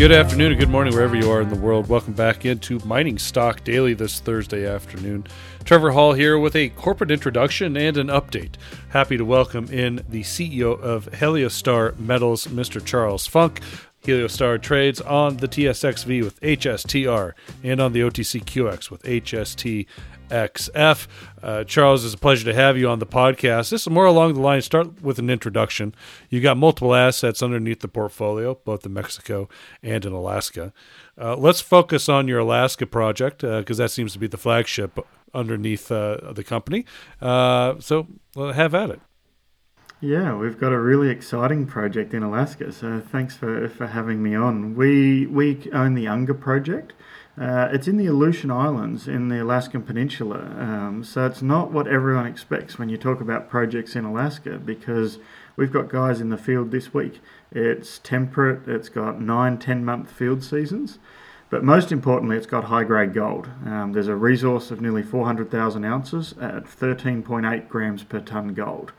Good afternoon and good morning wherever you are in the world. Welcome back into Mining Stock Daily this Thursday afternoon. Trevor Hall here with a corporate introduction and an update. Happy to welcome in the CEO of Heliostar Metals, Mr. Charles Funk. Heliostar trades on the TSXV with HSTR and on the OTCQX with HSTXF. Charles, it's a pleasure to have you on the podcast. This is more along the line. Start with an introduction. You got multiple assets underneath the portfolio, both in Mexico and in Alaska. Let's focus on your Alaska project because that seems to be the flagship underneath the company. So have at it. Yeah, we've got a really exciting project in Alaska, so thanks for having me on. We own the Unga project. It's in the Aleutian Islands in the Alaskan Peninsula, so it's not what everyone expects when you talk about projects in Alaska, because we've got guys in the field this week. It's temperate, it's got 9-10-month field seasons, but most importantly, it's got high-grade gold. There's a resource of nearly 400,000 ounces at 13.8 grams per tonne gold.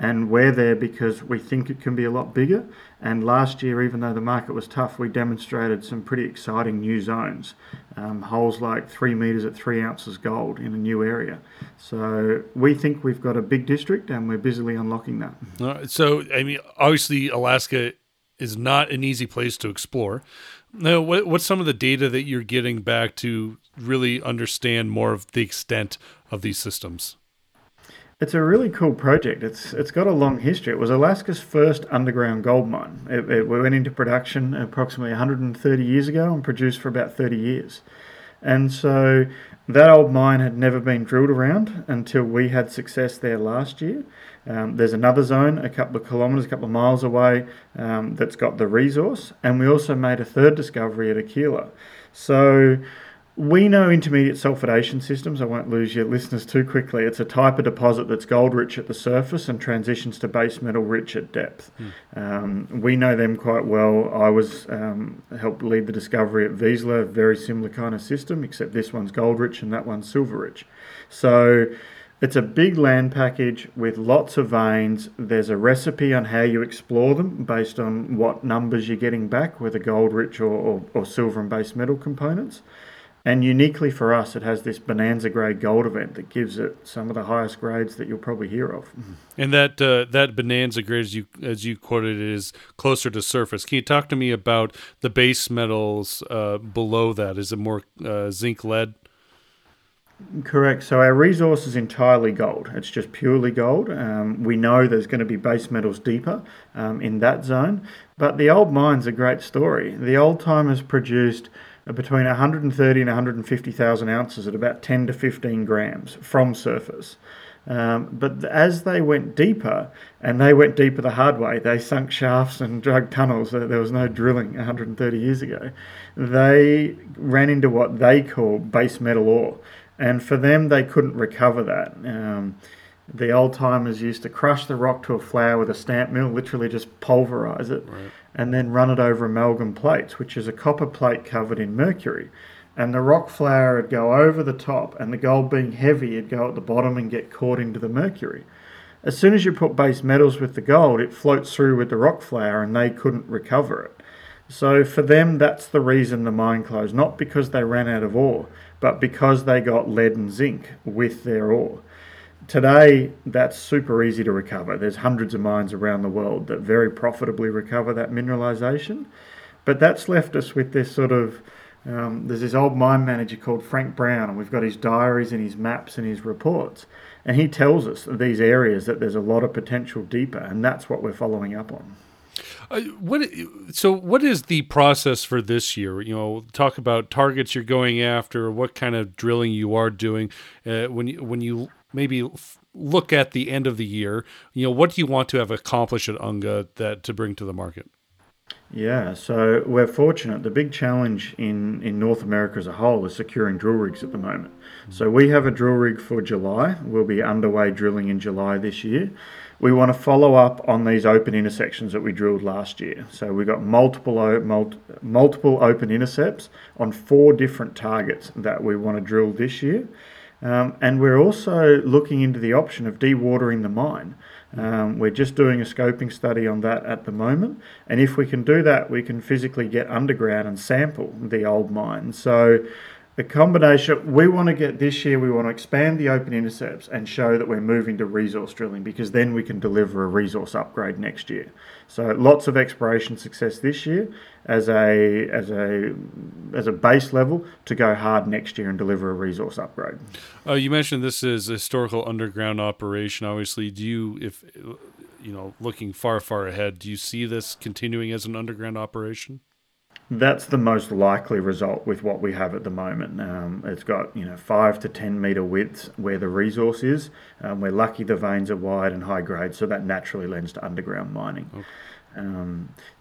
And we're there because we think it can be a lot bigger. And last year, even though the market was tough, we demonstrated some pretty exciting new zones. Holes like 3 meters at 3 ounces gold in a new area. So we think we've got a big district and we're busily unlocking that. All right. So, I mean, obviously Alaska is not an easy place to explore. Now, what's some of the data that you're getting back to really understand more of the extent of these systems? It's a really cool project. It's got a long history. It was Alaska's first underground gold mine. It went into production approximately 130 years ago and produced for about 30 years. And so that old mine had never been drilled around until we had success there last year. There's another zone a couple of kilometres, a couple of miles away that's got the resource. And we also made a third discovery at Aquila. So we know intermediate sulfidation systems. I won't lose your listeners too quickly. It's a type of deposit that's gold-rich at the surface and transitions to base metal-rich at depth. We know them quite well. I was helped lead the discovery at Wiesler, a very similar kind of system, except this one's gold-rich and that one's silver-rich. So it's a big land package with lots of veins. There's a recipe on how you explore them based on what numbers you're getting back, whether gold-rich or silver and base metal components. And uniquely for us, it has this bonanza grade gold event that gives it some of the highest grades that you'll probably hear of. And that bonanza grade, as you quoted, is closer to surface. Can you talk to me about the base metals below that? Is it more zinc, lead? Correct. So our resource is entirely gold. It's just purely gold. We know there's going to be base metals deeper in that zone. But the old mine's a great story. The old timers produced between 130 and 150,000 ounces at about 10 to 15 grams from surface. But as they went deeper, and they went deeper the hard way, they sunk shafts and dug tunnels. There was no drilling 130 years ago. They ran into what they call base metal ore. And for them, they couldn't recover that. The old timers used to crush the rock to a flour with a stamp mill, literally just pulverize it, right, and then run it over amalgam plates, which is a copper plate covered in mercury. And the rock flour would go over the top, and the gold being heavy, it'd go at the bottom and get caught into the mercury. As soon as you put base metals with the gold, it floats through with the rock flour, and they couldn't recover it. So for them, that's the reason the mine closed, not because they ran out of ore, but because they got lead and zinc with their ore. Today, that's super easy to recover. There's hundreds of mines around the world that very profitably recover that mineralization. But that's left us with this sort of, there's this old mine manager called Frank Brown, and we've got his diaries and his maps and his reports. And he tells us these areas that there's a lot of potential deeper, and that's what we're following up on. What is the process for this year? You know, talk about targets you're going after, what kind of drilling you are doing. When you maybe look at the end of the year, you know, what do you want to have accomplished at Unga that to bring to the market? Yeah, so we're fortunate. The big challenge in North America as a whole is securing drill rigs at the moment. So we have a drill rig for July. We'll be underway drilling in July this year. We want to follow up on these open intersections that we drilled last year. So we got multiple open intercepts on 4 different targets that we want to drill this year. And we're also looking into the option of dewatering the mine. We're just doing a scoping study on that at the moment, and if we can do that, we can physically get underground and sample the old mine. So the combination, we want to get this year, we want to expand the open intercepts and show that we're moving to resource drilling, because then we can deliver a resource upgrade next year. So lots of exploration success this year as a base level to go hard next year and deliver a resource upgrade. You mentioned this is a historical underground operation. Obviously, do you, if you know, looking far ahead, do you see this continuing as an underground operation? That's the most likely result with what we have at the moment. It's got 5 to 10 meter widths where the resource is. We're lucky the veins are wide and high grade, so that naturally lends to underground mining. Okay.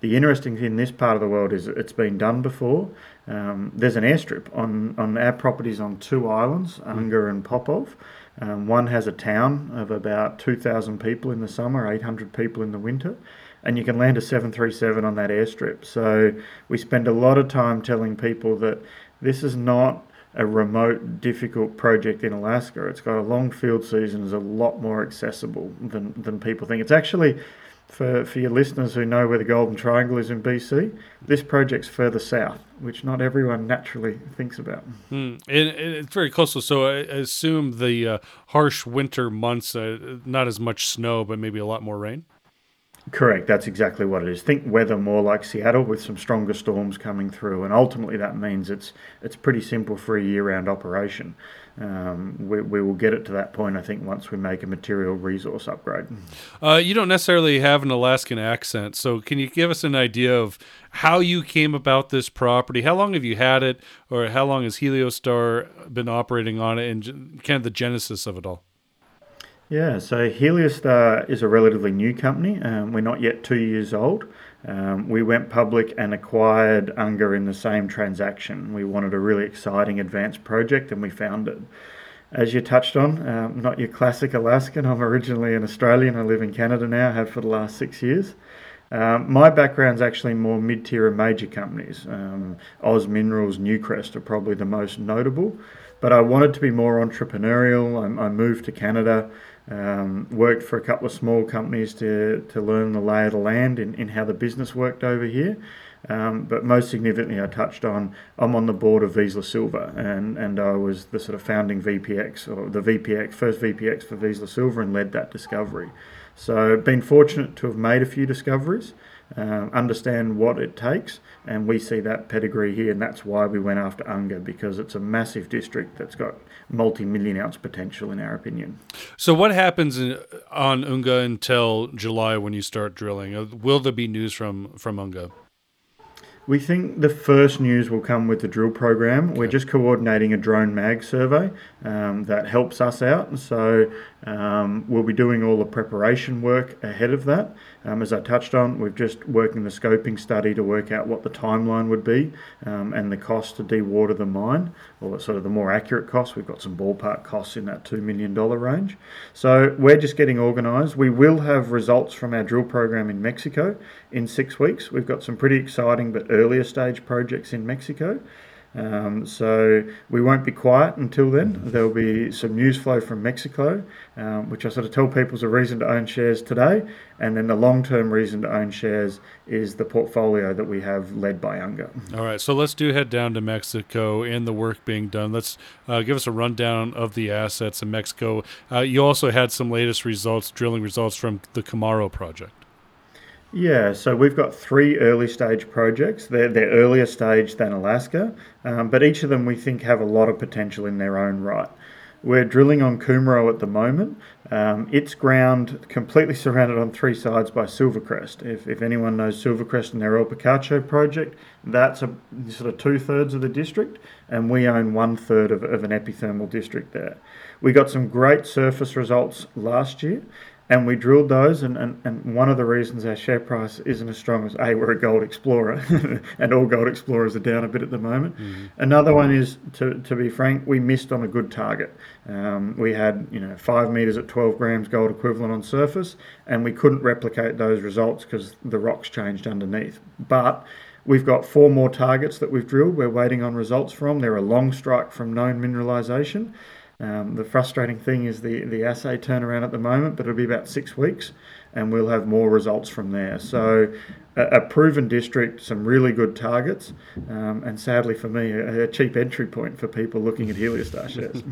The interesting thing in this part of the world is it's been done before. There's an airstrip on our properties on two islands, Unga and Popov. One has a town of about 2,000 people in the summer, 800 people in the winter. And you can land a 737 on that airstrip. So we spend a lot of time telling people that this is not a remote, difficult project in Alaska. It's got a long field season, is a lot more accessible than people think. It's actually, for your listeners who know where the Golden Triangle is in BC, this project's further south, which not everyone naturally thinks about. And it's very coastal, so I assume the harsh winter months, not as much snow, but maybe a lot more rain? Correct, that's exactly what it is. Think weather more like Seattle with some stronger storms coming through, and ultimately that means it's pretty simple for a year-round operation. We will get it to that point, I think, once we make a material resource upgrade. You don't necessarily have an Alaskan accent, so can you give us an idea of how you came about this property? How long have you had it, or how long has Heliostar been operating on it, and kind of the genesis of it all? Yeah, so Heliostar is a relatively new company. We're not yet 2 years old. We went public and acquired Unga in the same transaction. We wanted a really exciting advanced project, and we found it. As you touched on, not your classic Alaskan. I'm originally an Australian. I live in Canada now, have for the last 6 years. My background's actually more mid-tier and major companies. Oz Minerals, Newcrest are probably the most notable. But I wanted to be more entrepreneurial. I moved to Canada. Worked for a couple of small companies to learn the lay of the land in how the business worked over here. But most significantly, I touched on, I'm on the board of Vizsla Silver, and I was the sort of founding VPX, or the VPX, first VPX for Vizsla Silver, and led that discovery. So been fortunate to have made a few discoveries, understand what it takes, and we see that pedigree here, and that's why we went after Unga, because it's a massive district that's got multi-million ounce potential in our opinion. So what happens on Unga until July when you start drilling? Will there be news from Unga? We think the first news will come with the drill program. Okay. We're just coordinating a drone mag survey that helps us out. So we'll be doing all the preparation work ahead of that. As I touched on, we're just working the scoping study to work out what the timeline would be and the cost to dewater the mine, or sort of the more accurate cost. We've got some ballpark costs in that $2 million range. So we're just getting organised. We will have results from our drill program in Mexico in 6 weeks. We've got some pretty exciting but earlier stage projects in Mexico. So we won't be quiet until then. There'll be some news flow from Mexico, which I sort of tell people is a reason to own shares today. And then the long-term reason to own shares is the portfolio that we have led by Unga. All right, so let's do head down to Mexico and the work being done. Let's give us a rundown of the assets in Mexico. You also had some latest results, drilling results from the Cumaro project. Yeah, so we've got three early stage projects. They're earlier stage than Alaska, but each of them we think have a lot of potential in their own right. We're drilling on Cumaro at the moment. It's ground completely surrounded on three sides by Silvercrest. If anyone knows Silvercrest and their El Picacho project, that's a sort of 2/3 of the district, and we own 1/3 of an epithermal district there. We got some great surface results last year, and we drilled those, and one of the reasons our share price isn't as strong is, A, we're a gold explorer, and all gold explorers are down a bit at the moment. Mm-hmm. Another one is, to be frank, we missed on a good target. We had 5 meters at 12 grams gold equivalent on surface, and we couldn't replicate those results because the rocks changed underneath. But we've got 4 more targets that we've drilled. We're waiting on results from. They're a long strike from known mineralization. The frustrating thing is the assay turnaround at the moment, but it'll be about 6 weeks and we'll have more results from there. So a proven district, some really good targets, and sadly for me, a cheap entry point for people looking at Heliostar shares.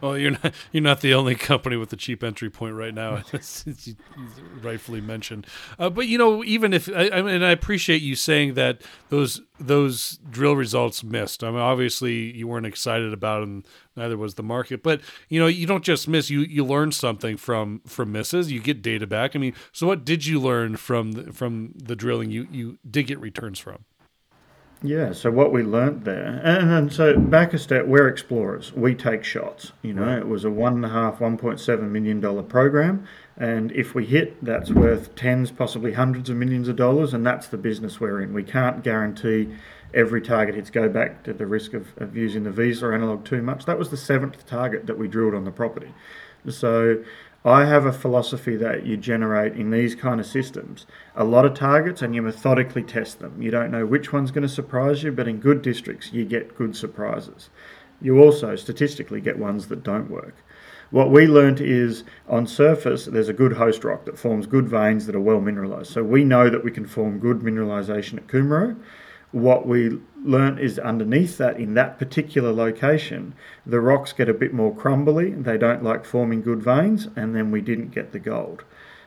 Well, you're not the only company with a cheap entry point right now, as you rightfully mentioned. But, you know, even if I appreciate you saying that those drill results missed. I mean, obviously you weren't excited about them, neither was the market, but you know, you don't just miss, you learn something from misses. You get data back. I mean, so what did you learn from the drilling you did get returns from? Yeah, so what we learned there, and so back a step, we're explorers. We take shots. You know, right. It was a $1.7 million program, and if we hit, that's worth tens, possibly hundreds of millions of dollars, and that's the business we're in. We can't guarantee every target hits. Go back to the risk of using the Vizsla analog too much. That was the 7th target that we drilled on the property. So I have a philosophy that you generate in these kind of systems a lot of targets and you methodically test them. You don't know which one's going to surprise you, but in good districts you get good surprises. You also statistically get ones that don't work. What we learnt is on surface there's a good host rock that forms good veins that are well mineralized. So we know that we can form good mineralization at Cumaro. What we learnt is underneath that, in that particular location, the rocks get a bit more crumbly, they don't like forming good veins, and then we didn't get the gold.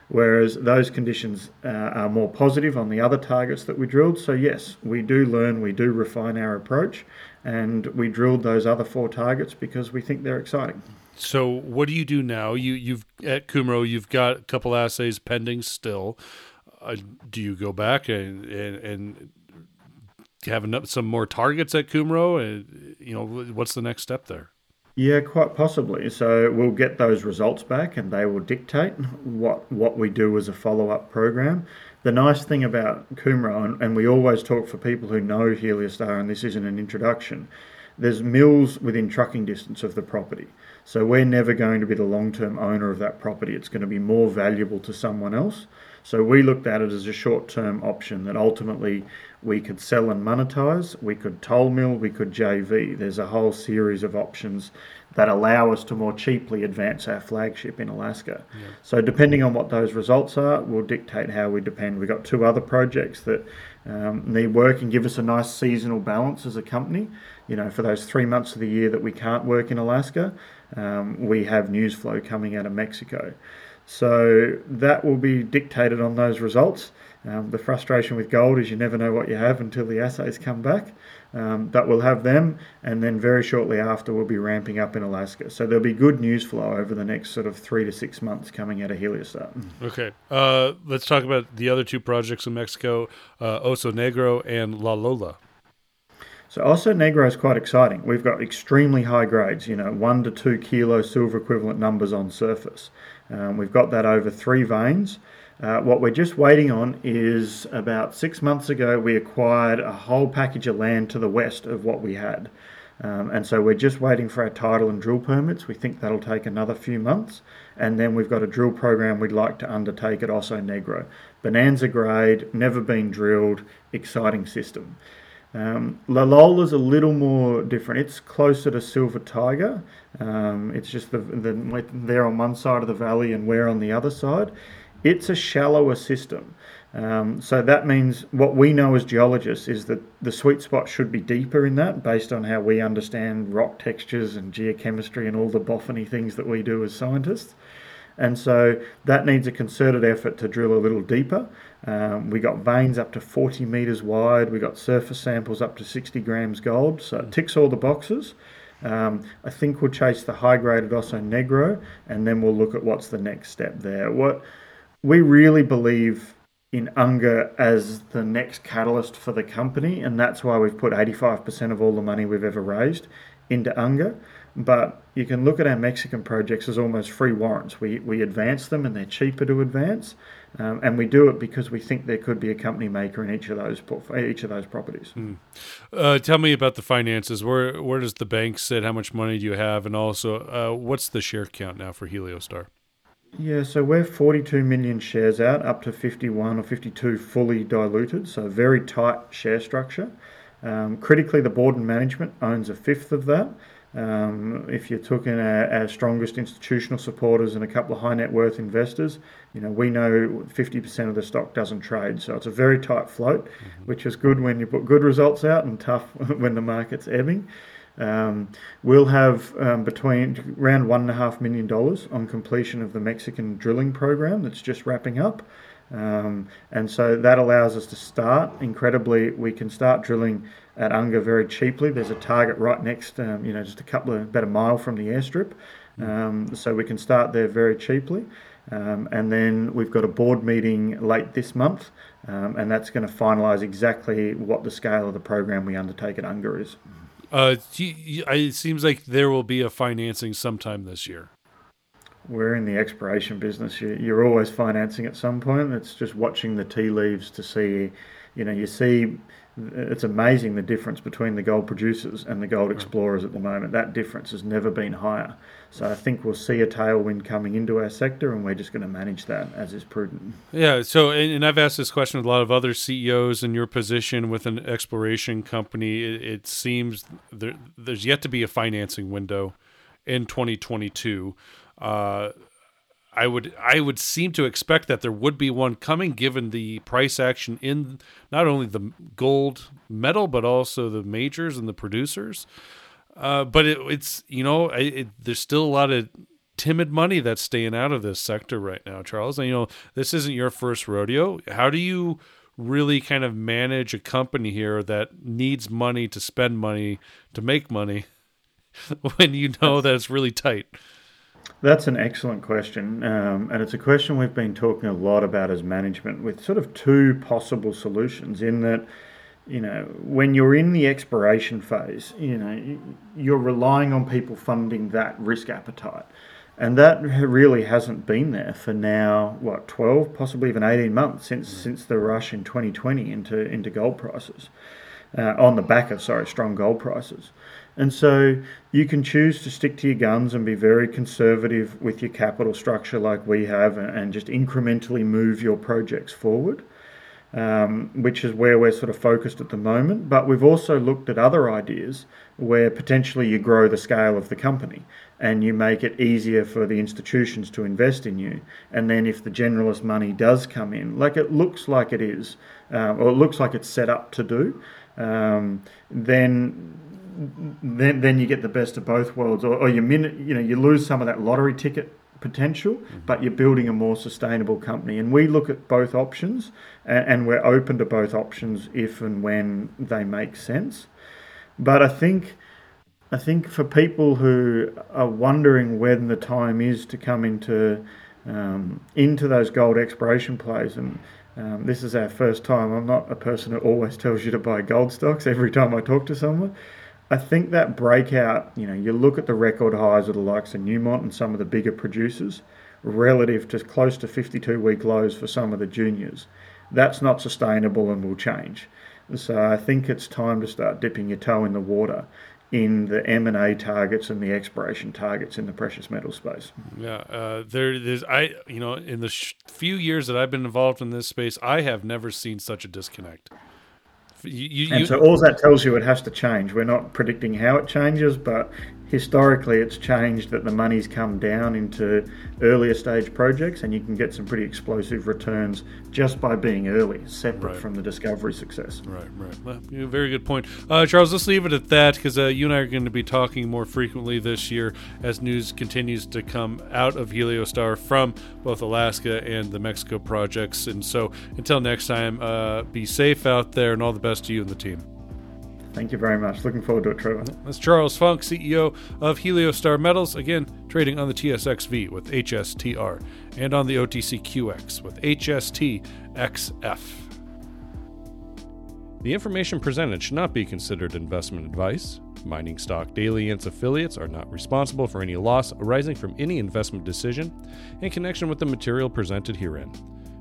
Whereas those conditions are more positive on the other targets that we drilled. So yes, we do learn, we do refine our approach, and we drilled those other 4 targets because we think they're exciting. So what do you do now? You've at Cumaro, you've got a couple assays pending still. Do you go back and having some more targets at Cumaro, and you know, what's the next step there? Yeah, quite possibly. So we'll get those results back, and they will dictate what we do as a follow-up program. The nice thing about Cumaro, and we always talk for people who know Heliostar, and this isn't an introduction, there's mills within trucking distance of the property. So we're never going to be the long-term owner of that property. It's going to be more valuable to someone else. So we looked at it as a short-term option that ultimately we could sell and monetize, we could toll mill, we could JV. There's a whole series of options that allow us to more cheaply advance our flagship in Alaska. Yeah. So depending on what those results are, will dictate how we depend. We've got 2 other projects that need work and give us a nice seasonal balance as a company. You know, for those 3 months of the year that we can't work in Alaska, we have news flow coming out of Mexico. So that will be dictated on those results. The frustration with gold is you never know what you have until the assays come back. But we'll have them, and then very shortly after we'll be ramping up in Alaska. So there'll be good news flow over the next sort of 3 to 6 months coming out of Heliostar. Okay, let's talk about the other 2 projects in Mexico, Oso Negro and La Lola. So Oso Negro is quite exciting. We've got extremely high grades, you know, 1 to 2 kilo silver equivalent numbers on surface. We've got that over 3 veins. What we're just waiting on is about 6 months ago, we acquired a whole package of land to the west of what we had. And so we're just waiting for our title and drill permits. We think that'll take another few months. And then we've got a drill program we'd like to undertake at Oso Negro. Bonanza grade, never been drilled, exciting system. La Lola's a little more different. It's closer to Silver Tiger. It's just they're on one side of the valley and we're on the other side. It's a shallower system. So that means what we know as geologists is that the sweet spot should be deeper in that, based on how we understand rock textures and geochemistry and all the boffiny things that we do as scientists. And so that needs a concerted effort to drill a little deeper. We got veins up to 40 metres wide. We got surface samples up to 60 grams gold. So it ticks all the boxes. I think we'll chase the high-grade at Oso Negro, and then we'll look at what's the next step there. What we really believe in Unga as the next catalyst for the company, and that's why we've put 85% of all the money we've ever raised into Unga. But you can look at our Mexican projects as almost free warrants. We advance them and they're cheaper to advance, and we do it because we think there could be a company maker in each of those properties. Mm. Tell me about the finances. Where does the bank sit? How much money do you have? And also, what's the share count now for Heliostar? Yeah, so we're 42 million shares out, up to 51 or 52 fully diluted, so very tight share structure. Critically, the board and management owns a 1/5 of that. If you're talking our strongest institutional supporters and a couple of high net worth investors, you know, we know 50% of the stock doesn't trade, so it's a very tight float, which is good when you put good results out and tough when the market's ebbing. We'll have between around $1.5 million on completion of the Mexican drilling program that's just wrapping up, and so that allows us to start. Incredibly, we can start drilling at Unga very cheaply. There's a target right next, just about a mile from the airstrip, so we can start there very cheaply. And then we've got a board meeting late this month, and that's going to finalise exactly what the scale of the program we undertake at Unga is. It seems like there will be a financing sometime this year. We're in the exploration business. You're always financing at some point. It's just watching the tea leaves to see, it's amazing the difference between the gold producers and the gold explorers at the moment. That difference has never been higher. So I think we'll see a tailwind coming into our sector, and we're just going to manage that as is prudent. Yeah, so, and I've asked this question with a lot of other CEOs in your position with an exploration company. It seems there's yet to be a financing window in 2022. I would seem to expect that there would be one coming, given the price action in not only the gold metal but also the majors and the producers. But there's still a lot of timid money that's staying out of this sector right now, Charles. And this isn't your first rodeo. How do you really kind of manage a company here that needs money to spend money to make money when you know that it's really tight? That's an excellent question, and it's a question we've been talking a lot about as management, with sort of two possible solutions. In that, when you're in the exploration phase, you're relying on people funding that risk appetite, and that really hasn't been there for now, 12, possibly even 18 months since the rush in 2020 into gold prices, on the back of strong gold prices. And so you can choose to stick to your guns and be very conservative with your capital structure like we have, and just incrementally move your projects forward, which is where we're sort of focused at the moment. But we've also looked at other ideas where potentially you grow the scale of the company and you make it easier for the institutions to invest in you. And then if the generalist money does come in, like it looks like it is, or it looks like it's set up to do, then you get the best of both worlds, or you lose some of that lottery ticket potential, but you're building a more sustainable company. And we look at both options, and we're open to both options if and when they make sense. But I think for people who are wondering when the time is to come into those gold exploration plays, and this is our first time. I'm not a person who always tells you to buy gold stocks every time I talk to someone. I think that breakout, you look at the record highs of the likes of Newmont and some of the bigger producers relative to close to 52-week lows for some of the juniors. That's not sustainable and will change. So I think it's time to start dipping your toe in the water in the M&A targets and the exploration targets in the precious metal space. Yeah, in the few years that I've been involved in this space, I have never seen such a disconnect. So all that tells you it has to change. We're not predicting how it changes, but historically it's changed that the money's come down into earlier stage projects, and you can get some pretty explosive returns just by being early, separate from the discovery success. Right. Well, very good point. Charles, let's leave it at that, because you and I are going to be talking more frequently this year as news continues to come out of Heliostar from both Alaska and the Mexico projects. And so until next time, be safe out there, and all the best to you and the team. Thank you very much. Looking forward to it, Trevor. That's Charles Funk, CEO of Heliostar Metals, again, trading on the TSXV with HSTR and on the OTCQX with HSTXF. The information presented should not be considered investment advice. Mining Stock Daily and its affiliates are not responsible for any loss arising from any investment decision in connection with the material presented herein.